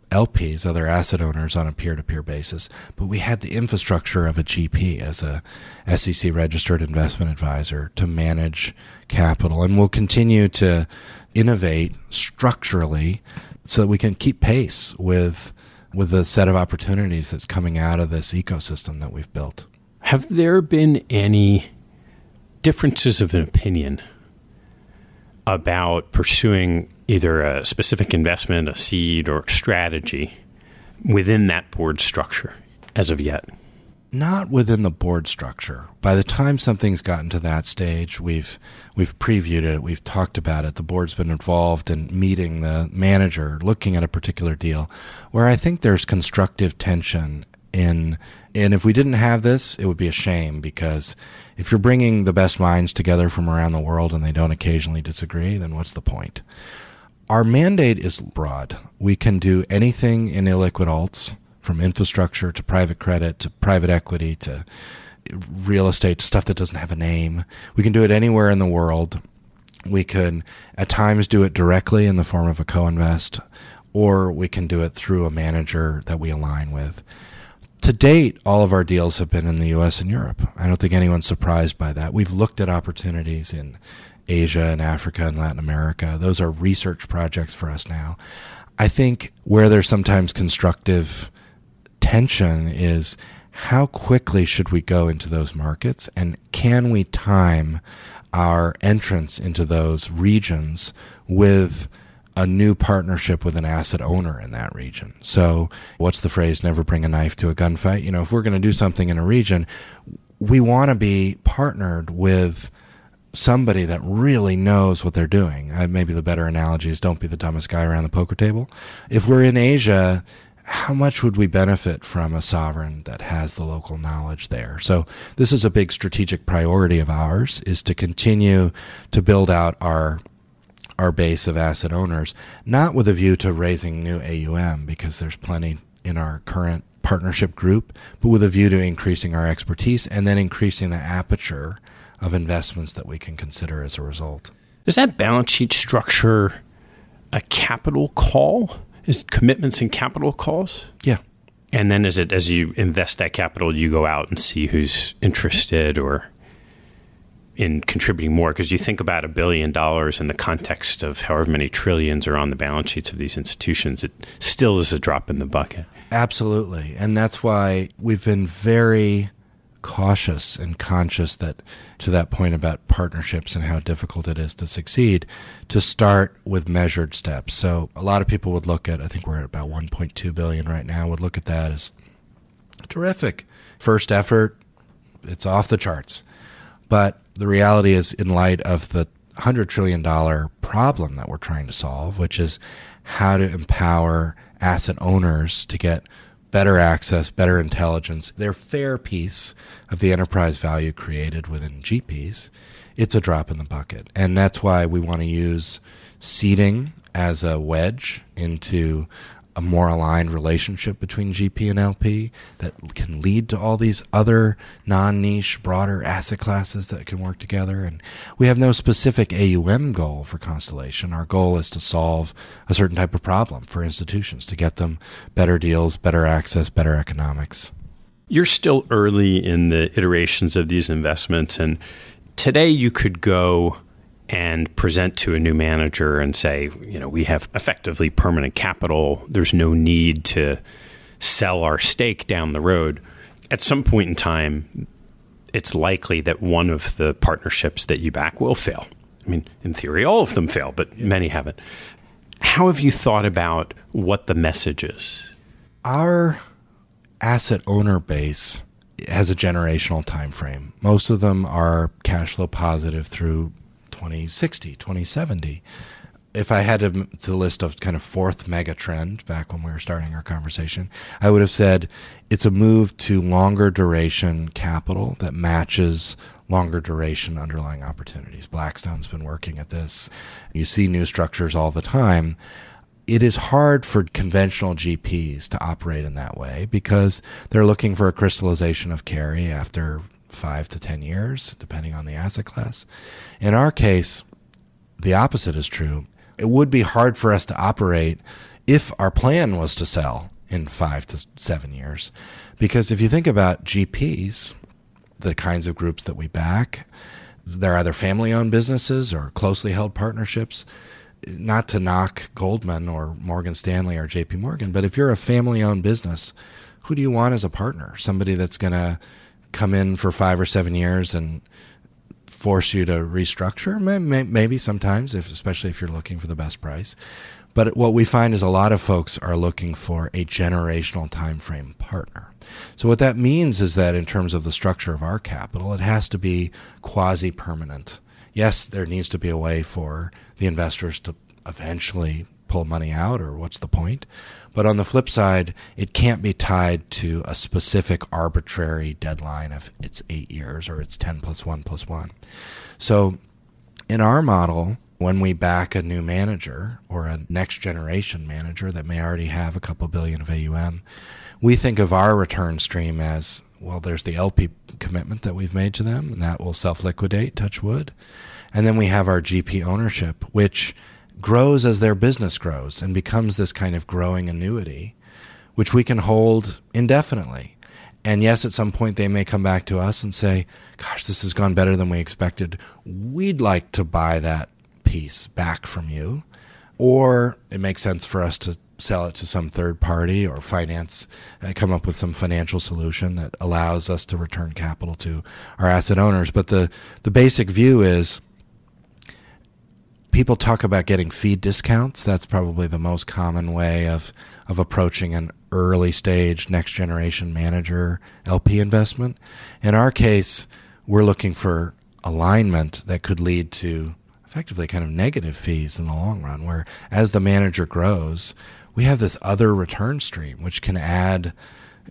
LPs, other asset owners, on a peer-to-peer basis. But we had the infrastructure of a GP as a SEC-registered investment advisor to manage capital. And we'll continue to innovate structurally so that we can keep pace with the set of opportunities that's coming out of this ecosystem that we've built. Have there been any differences of opinion about pursuing either a specific investment, a seed, or strategy within that board structure as of yet? Not within the board structure. By the time something's gotten to that stage, we've previewed it, we've talked about it, the board's been involved in meeting the manager, looking at a particular deal, where I think there's constructive tension and if we didn't have this, it would be a shame, because if you're bringing the best minds together from around the world and they don't occasionally disagree, then what's the point? Our mandate is broad. We can do anything in illiquid alts, from infrastructure to private credit to private equity to real estate to stuff that doesn't have a name. We can do it anywhere in the world. We can at times do it directly in the form of a co-invest, or we can do it through a manager that we align with. To date, all of our deals have been in the U.S. and Europe. I don't think anyone's surprised by that. We've looked at opportunities in Asia and Africa and Latin America. Those are research projects for us now. I think where there's sometimes constructive tension is how quickly should we go into those markets, and can we time our entrance into those regions with a new partnership with an asset owner in that region. So what's the phrase, never bring a knife to a gunfight? If we're going to do something in a region, we want to be partnered with somebody that really knows what they're doing. Maybe the better analogy is don't be the dumbest guy around the poker table. If we're in Asia, how much would we benefit from a sovereign that has the local knowledge there? So this is a big strategic priority of ours, is to continue to build out our base of asset owners, not with a view to raising new AUM, because there's plenty in our current partnership group, but with a view to increasing our expertise and then increasing the aperture of investments that we can consider as a result. Is that balance sheet structure a capital call? Is commitments and capital calls? Yeah. And then is it, as you invest that capital, you go out and see who's interested or in contributing more? Because you think about $1 billion in the context of however many trillions are on the balance sheets of these institutions, it still is a drop in the bucket. Absolutely. And that's why we've been very cautious and conscious that, to that point about partnerships and how difficult it is to succeed, to start with measured steps. So a lot of people would look at, I think we're at about 1.2 billion right now, would look at that as terrific. First effort, it's off the charts. But the reality is, in light of the $100 trillion problem that we're trying to solve, which is how to empower asset owners to get better access, better intelligence, their fair piece of the enterprise value created within GPs, it's a drop in the bucket. And that's why we want to use seeding as a wedge into a more aligned relationship between GP and LP that can lead to all these other non-niche, broader asset classes that can work together. And we have no specific AUM goal for Constellation. Our goal is to solve a certain type of problem for institutions, to get them better deals, better access, better economics. You're still early in the iterations of these investments, and today you could go and present to a new manager and say, you know, we have effectively permanent capital. There's no need to sell our stake down the road. At some point in time, it's likely that one of the partnerships that you back will fail. I mean, in theory, all of them fail, but many haven't. How have you thought about what the message is? Our asset owner base has a generational time frame. Most of them are cash flow positive through 2060, 2070. If I had to list of kind of fourth mega trend back when we were starting our conversation, I would have said it's a move to longer duration capital that matches longer duration underlying opportunities. Blackstone's been working at this. You see new structures all the time. It is hard for conventional GPs to operate in that way because they're looking for a crystallization of carry after 5 to 10 years, depending on the asset class. In our case, the opposite is true. It would be hard for us to operate if our plan was to sell in 5 to 7 years. Because if you think about GPs, the kinds of groups that we back, they're either family-owned businesses or closely held partnerships. Not to knock Goldman or Morgan Stanley or JP Morgan, but if you're a family-owned business, who do you want as a partner? Somebody that's going to come in for 5 or 7 years and force you to restructure? Maybe sometimes, especially if you're looking for the best price. But what we find is a lot of folks are looking for a generational time frame partner. So what that means is that in terms of the structure of our capital, it has to be quasi-permanent. Yes, there needs to be a way for the investors to eventually pull money out, or what's the point? But on the flip side, it can't be tied to a specific arbitrary deadline if it's 8 years or it's 10 + 1 + 1. So in our model, when we back a new manager or a next generation manager that may already have a couple billion of AUM, we think of our return stream as, well, there's the LP commitment that we've made to them, and that will self-liquidate, touch wood. And then we have our GP ownership, which grows as their business grows and becomes this kind of growing annuity, which we can hold indefinitely. And yes, at some point they may come back to us and say, gosh, this has gone better than we expected. We'd like to buy that piece back from you. Or it makes sense for us to sell it to some third party or finance, come up with some financial solution that allows us to return capital to our asset owners. But the basic view is, people talk about getting fee discounts. That's probably the most common way of approaching an early stage next generation manager LP investment. In our case, we're looking for alignment that could lead to effectively kind of negative fees in the long run, where as the manager grows, we have this other return stream, which can add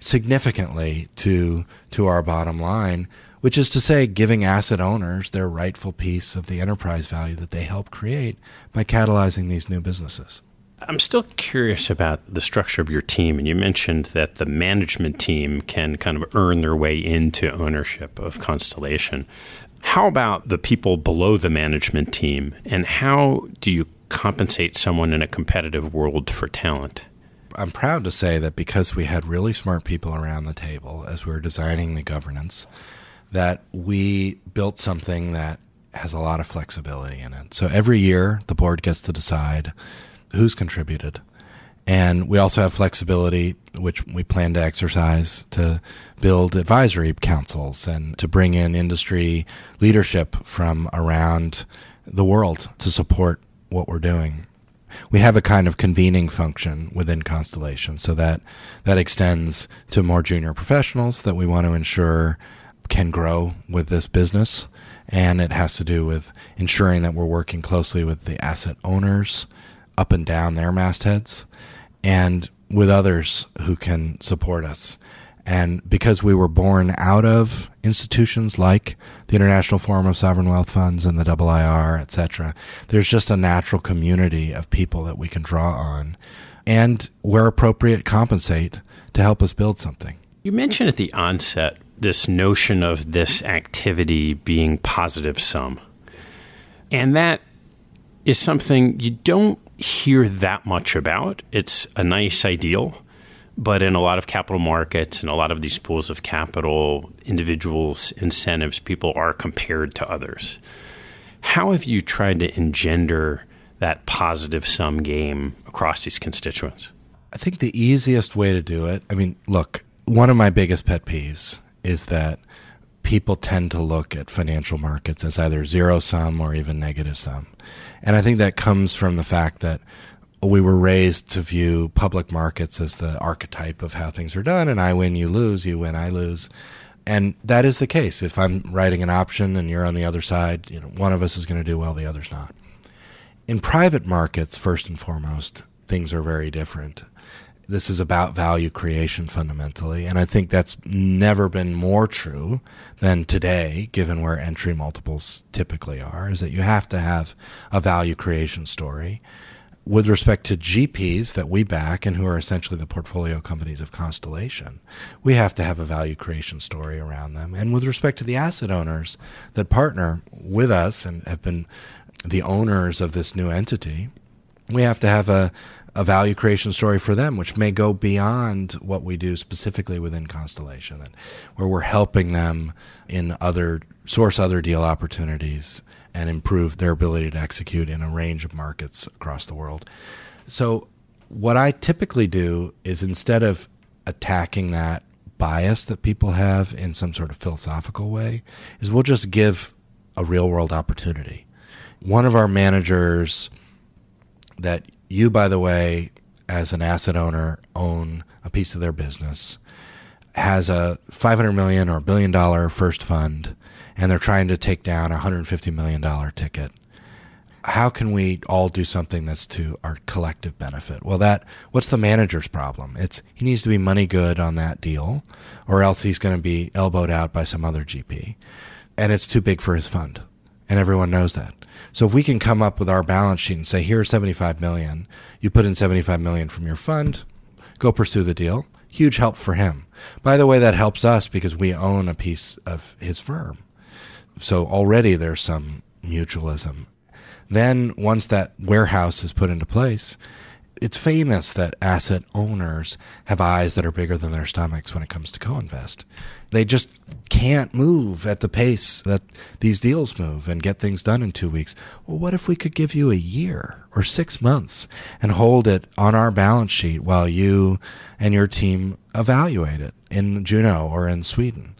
significantly to our bottom line, which is to say giving asset owners their rightful piece of the enterprise value that they help create by catalyzing these new businesses. I'm still curious about the structure of your team. And you mentioned that the management team can kind of earn their way into ownership of Constellation. How about the people below the management team? And how do you compensate someone in a competitive world for talent? I'm proud to say that because we had really smart people around the table as we were designing the governance, that we built something that has a lot of flexibility in it. So every year, the board gets to decide who's contributed. And we also have flexibility, which we plan to exercise, to build advisory councils and to bring in industry leadership from around the world to support what we're doing. We have a kind of convening function within Constellation, so that extends to more junior professionals that we want to ensure can grow with this business. And it has to do with ensuring that we're working closely with the asset owners up and down their mastheads and with others who can support us. And because we were born out of institutions like the International Forum of Sovereign Wealth Funds and the IIR, et cetera, there's just a natural community of people that we can draw on and, where appropriate, compensate to help us build something. You mentioned at the onset this notion of this activity being positive sum. And that is something you don't hear that much about. It's a nice ideal. But in a lot of capital markets and a lot of these pools of capital, individuals, incentives, people are compared to others. How have you tried to engender that positive sum game across these constituents? I think the easiest way to do it, I mean, look, one of my biggest pet peeves is that people tend to look at financial markets as either zero sum or even negative sum. And I think that comes from the fact that we were raised to view public markets as the archetype of how things are done, and I win, you lose, you win, I lose. And that is the case. If I'm writing an option and you're on the other side, you know, one of us is going to do well, the other's not. In private markets, first and foremost, things are very different. This is about value creation fundamentally, and I think that's never been more true than today, given where entry multiples typically are, is that you have to have a value creation story. With respect to GPs that we back and who are essentially the portfolio companies of Constellation, we have to have a value creation story around them. And with respect to the asset owners that partner with us and have been the owners of this new entity, we have to have a value creation story for them, which may go beyond what we do specifically within Constellation, where we're helping them in other deal opportunities and improve their ability to execute in a range of markets across the world. So what I typically do is, instead of attacking that bias that people have in some sort of philosophical way, is we'll just give a real world opportunity. One of our managers that you, by the way, as an asset owner, own a piece of their business, has a $500 million or $1 billion first fund, and they're trying to take down a $150 million ticket. How can we all do something that's to our collective benefit? Well, what's the manager's problem? He needs to be money good on that deal, or else he's going to be elbowed out by some other GP, and it's too big for his fund, and everyone knows that. So if we can come up with our balance sheet and say, here's $75 million, you put in $75 million from your fund, go pursue the deal. Huge help for him. By the way, that helps us because we own a piece of his firm. So already there's some mutualism. Then once that warehouse is put into place, it's famous that asset owners have eyes that are bigger than their stomachs when it comes to co-invest. They just can't move at the pace that these deals move and get things done in 2 weeks. Well, what if we could give you a year or 6 months and hold it on our balance sheet while you and your team evaluate it in Juneau or in Sweden?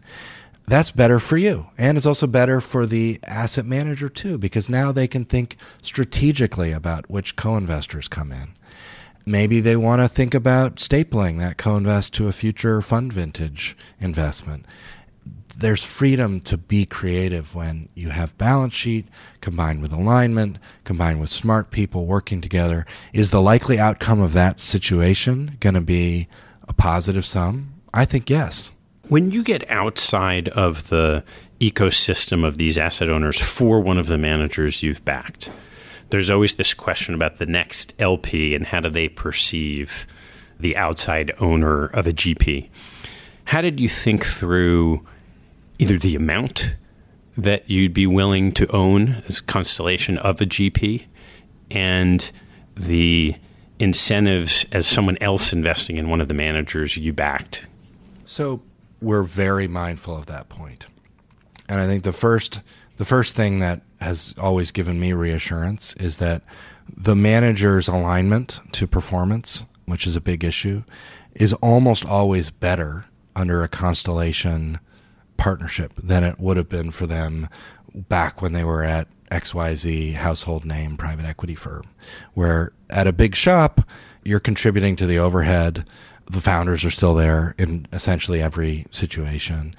That's better for you. And it's also better for the asset manager too, because now they can think strategically about which co-investors come in. Maybe they want to think about stapling that co-invest to a future fund vintage investment. There's freedom to be creative when you have balance sheet combined with alignment, combined with smart people working together. Is the likely outcome of that situation going to be a positive sum? I think yes. When you get outside of the ecosystem of these asset owners for one of the managers you've backed, there's always this question about the next LP and how do they perceive the outside owner of a GP. How did you think through either the amount that you'd be willing to own as a Constellation of a GP and the incentives as someone else investing in one of the managers you backed? So we're very mindful of that point. And I think the first thing that has always given me reassurance is that the manager's alignment to performance, which is a big issue, is almost always better under a Constellation partnership than it would have been for them back when they were at XYZ household name private equity firm, where at a big shop, you're contributing to the overhead. The founders are still there in essentially every situation.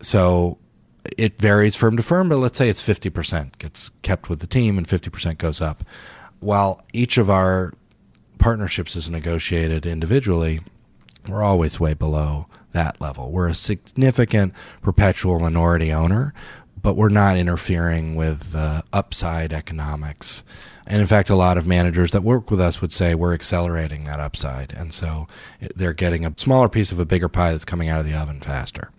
So it varies firm to firm, but let's say it's 50% gets kept with the team and 50% goes up. While each of our partnerships is negotiated individually, we're always way below that level. We're a significant perpetual minority owner, but we're not interfering with the upside economics. And in fact, a lot of managers that work with us would say we're accelerating that upside. And so they're getting a smaller piece of a bigger pie that's coming out of the oven faster.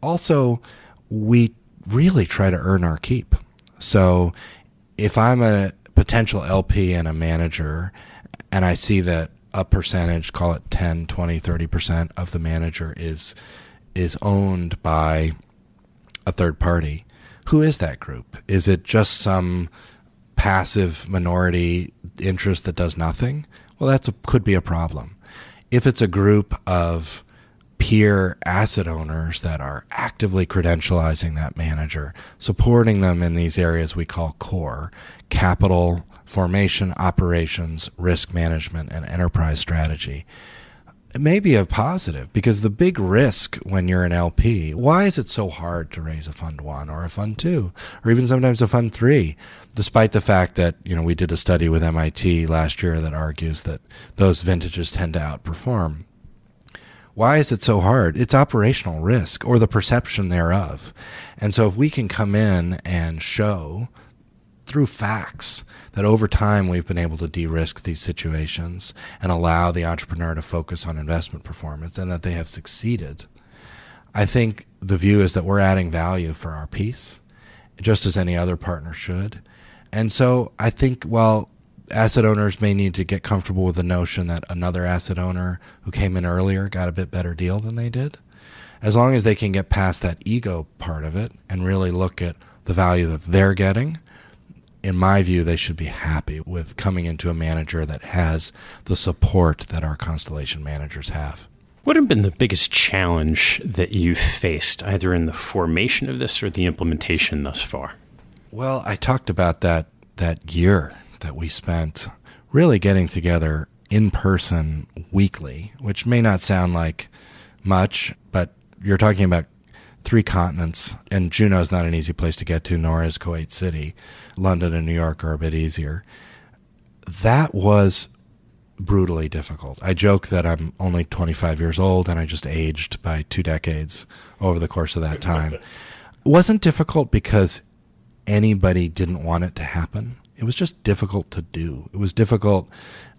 Also, we really try to earn our keep. So if I'm a potential LP and a manager, and I see that a percentage, call it 10, 20, 30% of the manager is owned by a third party, Who is that group? Is it just some passive minority interest that does nothing? Well, that's could be a problem. If it's a group of peer asset owners that are actively credentializing that manager, supporting them in these areas we call core, capital formation, operations, risk management, and enterprise strategy, it may be a positive, because the big risk when you're an LP, why is it so hard to raise a Fund 1 or a Fund 2 or even sometimes a Fund 3, despite the fact that, you know, we did a study with MIT last year that argues that those vintages tend to outperform. Why is it so hard? It's operational risk or the perception thereof. And so if we can come in and show through facts that over time we've been able to de-risk these situations and allow the entrepreneur to focus on investment performance and that they have succeeded, I think the view is that we're adding value for our piece, just as any other partner should. And so I think while asset owners may need to get comfortable with the notion that another asset owner who came in earlier got a bit better deal than they did, as long as they can get past that ego part of it and really look at the value that they're getting, in my view, they should be happy with coming into a manager that has the support that our Constellation managers have. What have been the biggest challenge that you faced, either in the formation of this or the implementation thus far? Well, I talked about that year that we spent really getting together in person weekly, which may not sound like much, but you're talking about 3 continents, and Juneau's not an easy place to get to, nor is Kuwait City. London and New York are a bit easier. That was brutally difficult. I joke that I'm only 25 years old and I just aged by 2 decades over the course of that time. It wasn't difficult because anybody didn't want it to happen. It was just difficult to do. It was difficult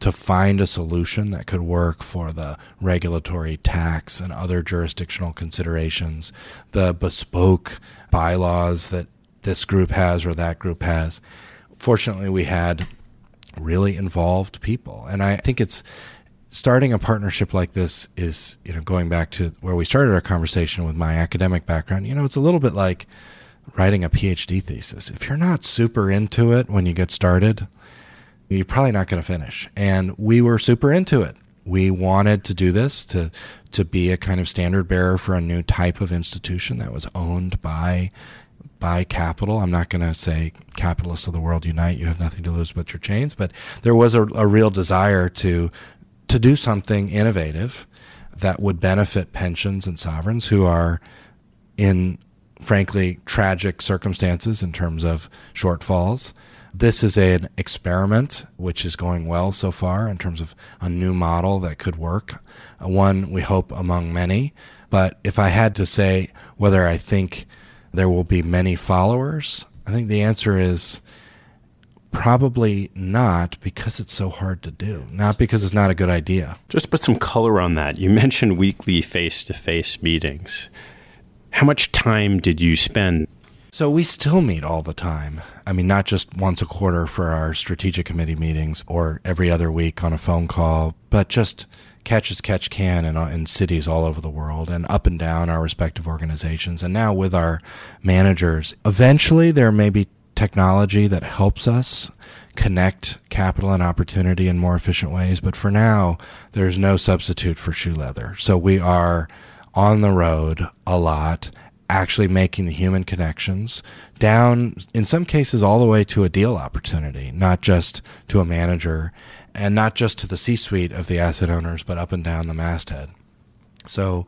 to find a solution that could work for the regulatory, tax, and other jurisdictional considerations, the bespoke bylaws that this group has or that group has. Fortunately, we had really involved people. And I think it's starting a partnership like this is, you know, going back to where we started our conversation with my academic background, you know, it's a little bit like writing a PhD thesis. If you're not super into it when you get started, you're probably not going to finish. And we were super into it. We wanted to do this to be a kind of standard bearer for a new type of institution that was owned by capital. I'm not going to say capitalists of the world unite, you have nothing to lose but your chains, but there was a real desire to do something innovative that would benefit pensions and sovereigns who are in, frankly, tragic circumstances in terms of shortfalls. This is an experiment which is going well so far in terms of a new model that could work, one we hope among many. But if I had to say whether I think there will be many followers, I think the answer is probably not, because it's so hard to do, not because it's not a good idea. Just put some color on that. You mentioned weekly face-to-face meetings. How much time did you spend? So we still meet all the time. I mean, not just once a quarter for our strategic committee meetings or every other week on a phone call, but just catch as catch can in cities all over the world and up and down our respective organizations. And now with our managers, eventually there may be technology that helps us connect capital and opportunity in more efficient ways. But for now, there's no substitute for shoe leather. So we are on the road a lot, actually making the human connections down, in some cases, all the way to a deal opportunity, not just to a manager and not just to the C-suite of the asset owners, but up and down the masthead. So,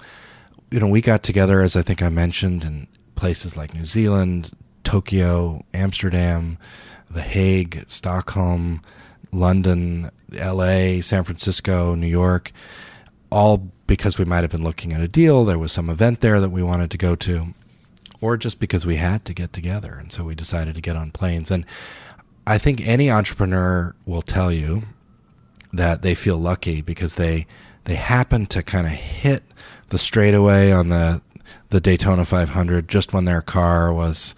you know, we got together, as I think I mentioned, in places like New Zealand, Tokyo, Amsterdam, The Hague, Stockholm, London, LA, San Francisco, New York, all because we might have been looking at a deal, there was some event there that we wanted to go to, or just because we had to get together. And so we decided to get on planes. And I think any entrepreneur will tell you that they feel lucky because they happen to kind of hit the straightaway on the Daytona 500 just when their car was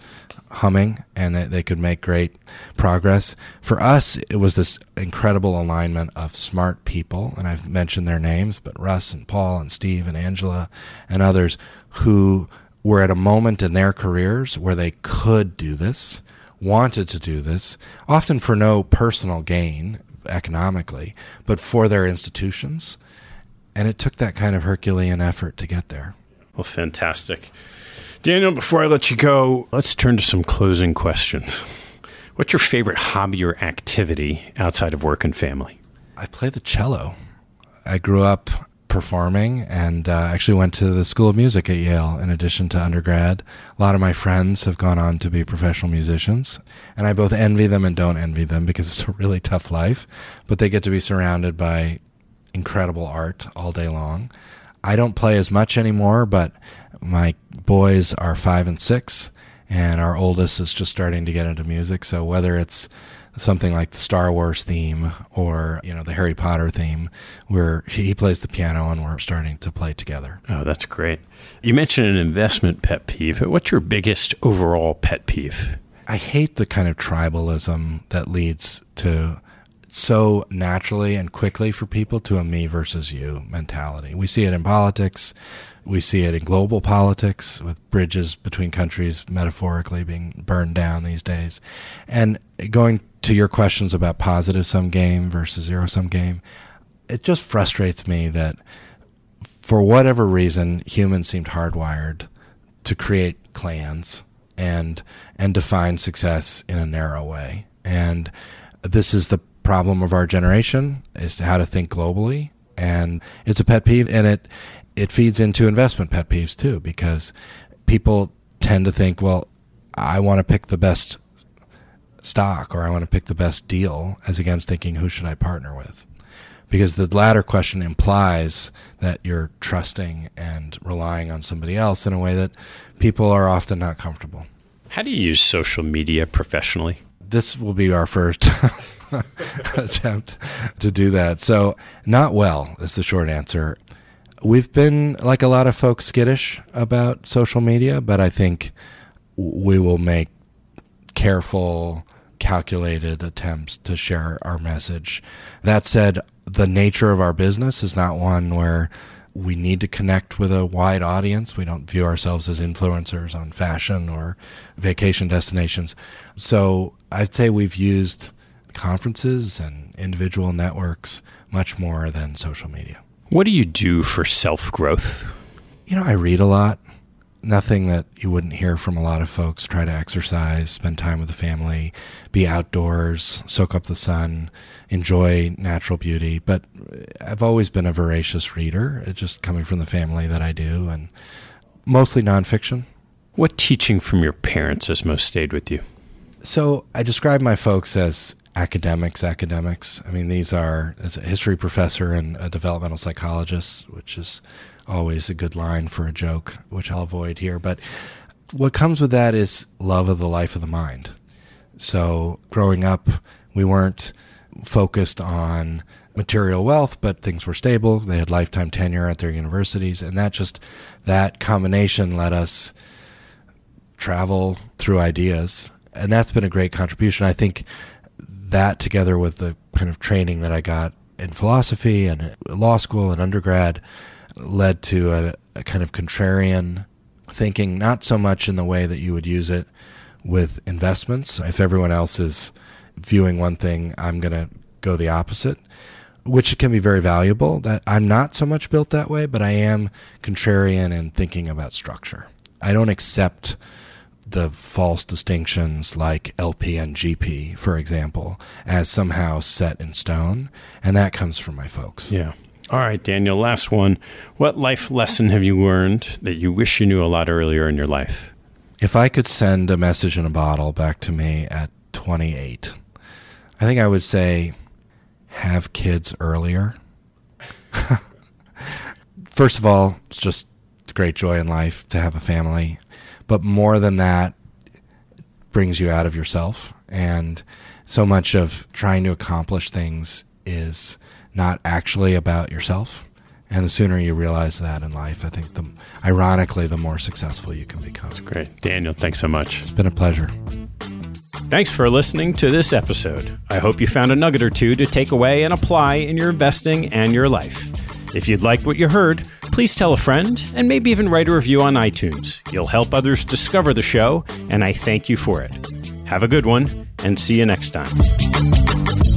humming and they could make great progress. For us, it was this incredible alignment of smart people, and I've mentioned their names, but Russ and Paul and Steve and Angela and others who were at a moment in their careers where they could do this, wanted to do this, often for no personal gain economically, but for their institutions. And it took that kind of Herculean effort to get there. Well, fantastic. Daniel, before I let you go, let's turn to some closing questions. What's your favorite hobby or activity outside of work and family? I play the cello. I grew up performing and actually went to the School of Music at Yale in addition to undergrad. A lot of my friends have gone on to be professional musicians, and I both envy them and don't envy them because it's a really tough life, but they get to be surrounded by incredible art all day long. I don't play as much anymore, but my boys are 5 and 6, and our oldest is just starting to get into music. So whether it's something like the Star Wars theme or, you know, the Harry Potter theme, where he plays the piano and we're starting to play together. Oh, that's great. You mentioned an investment pet peeve. What's your biggest overall pet peeve? I hate the kind of tribalism that leads to so naturally and quickly for people to a me versus you mentality. We see it in politics. We see it in global politics with bridges between countries metaphorically being burned down these days. And going to your questions about positive-sum game versus zero-sum game, it just frustrates me that for whatever reason, humans seemed hardwired to create clans and define success in a narrow way. And this is the problem of our generation, is how to think globally. And it's a pet peeve, and it feeds into investment pet peeves too, because people tend to think, well, I want to pick the best stock, or I want to pick the best deal, as against thinking, who should I partner with? Because the latter question implies that you're trusting and relying on somebody else in a way that people are often not comfortable. How do you use social media professionally? This will be our first attempt to do that. So not well is the short answer. We've been, like a lot of folks, skittish about social media, but I think we will make careful, calculated attempts to share our message. That said, the nature of our business is not one where we need to connect with a wide audience. We don't view ourselves as influencers on fashion or vacation destinations. So I'd say we've used conferences and individual networks much more than social media. What do you do for self-growth? You know, I read a lot. Nothing that you wouldn't hear from a lot of folks. Try to exercise, spend time with the family, be outdoors, soak up the sun, enjoy natural beauty. But I've always been a voracious reader, just coming from the family that I do, and mostly nonfiction. What teaching from your parents has most stayed with you? So I describe my folks as academics. I mean, these are, as a history professor and a developmental psychologist, which is always a good line for a joke, which I'll avoid here. But what comes with that is love of the life of the mind. So growing up, we weren't focused on material wealth, but things were stable. They had lifetime tenure at their universities. And that combination let us travel through ideas. And that's been a great contribution. I think that, together with the kind of training that I got in philosophy and law school and undergrad, led to a kind of contrarian thinking, not so much in the way that you would use it with investments. If everyone else is viewing one thing, I'm going to go the opposite, which can be very valuable. That I'm not so much built that way, but I am contrarian in thinking about structure. I don't accept the false distinctions like LP and GP, for example, as somehow set in stone. And that comes from my folks. Yeah. All right, Daniel, last one. What life lesson have you learned that you wish you knew a lot earlier in your life? If I could send a message in a bottle back to me at 28, I think I would say, have kids earlier. First of all, it's just a great joy in life to have a family. But more than that, it brings you out of yourself. And so much of trying to accomplish things is not actually about yourself. And the sooner you realize that in life, I think, ironically, the more successful you can become. That's great. Daniel, thanks so much. It's been a pleasure. Thanks for listening to this episode. I hope you found a nugget or two to take away and apply in your investing and your life. If you'd like what you heard, please tell a friend and maybe even write a review on iTunes. You'll help others discover the show, and I thank you for it. Have a good one, and see you next time.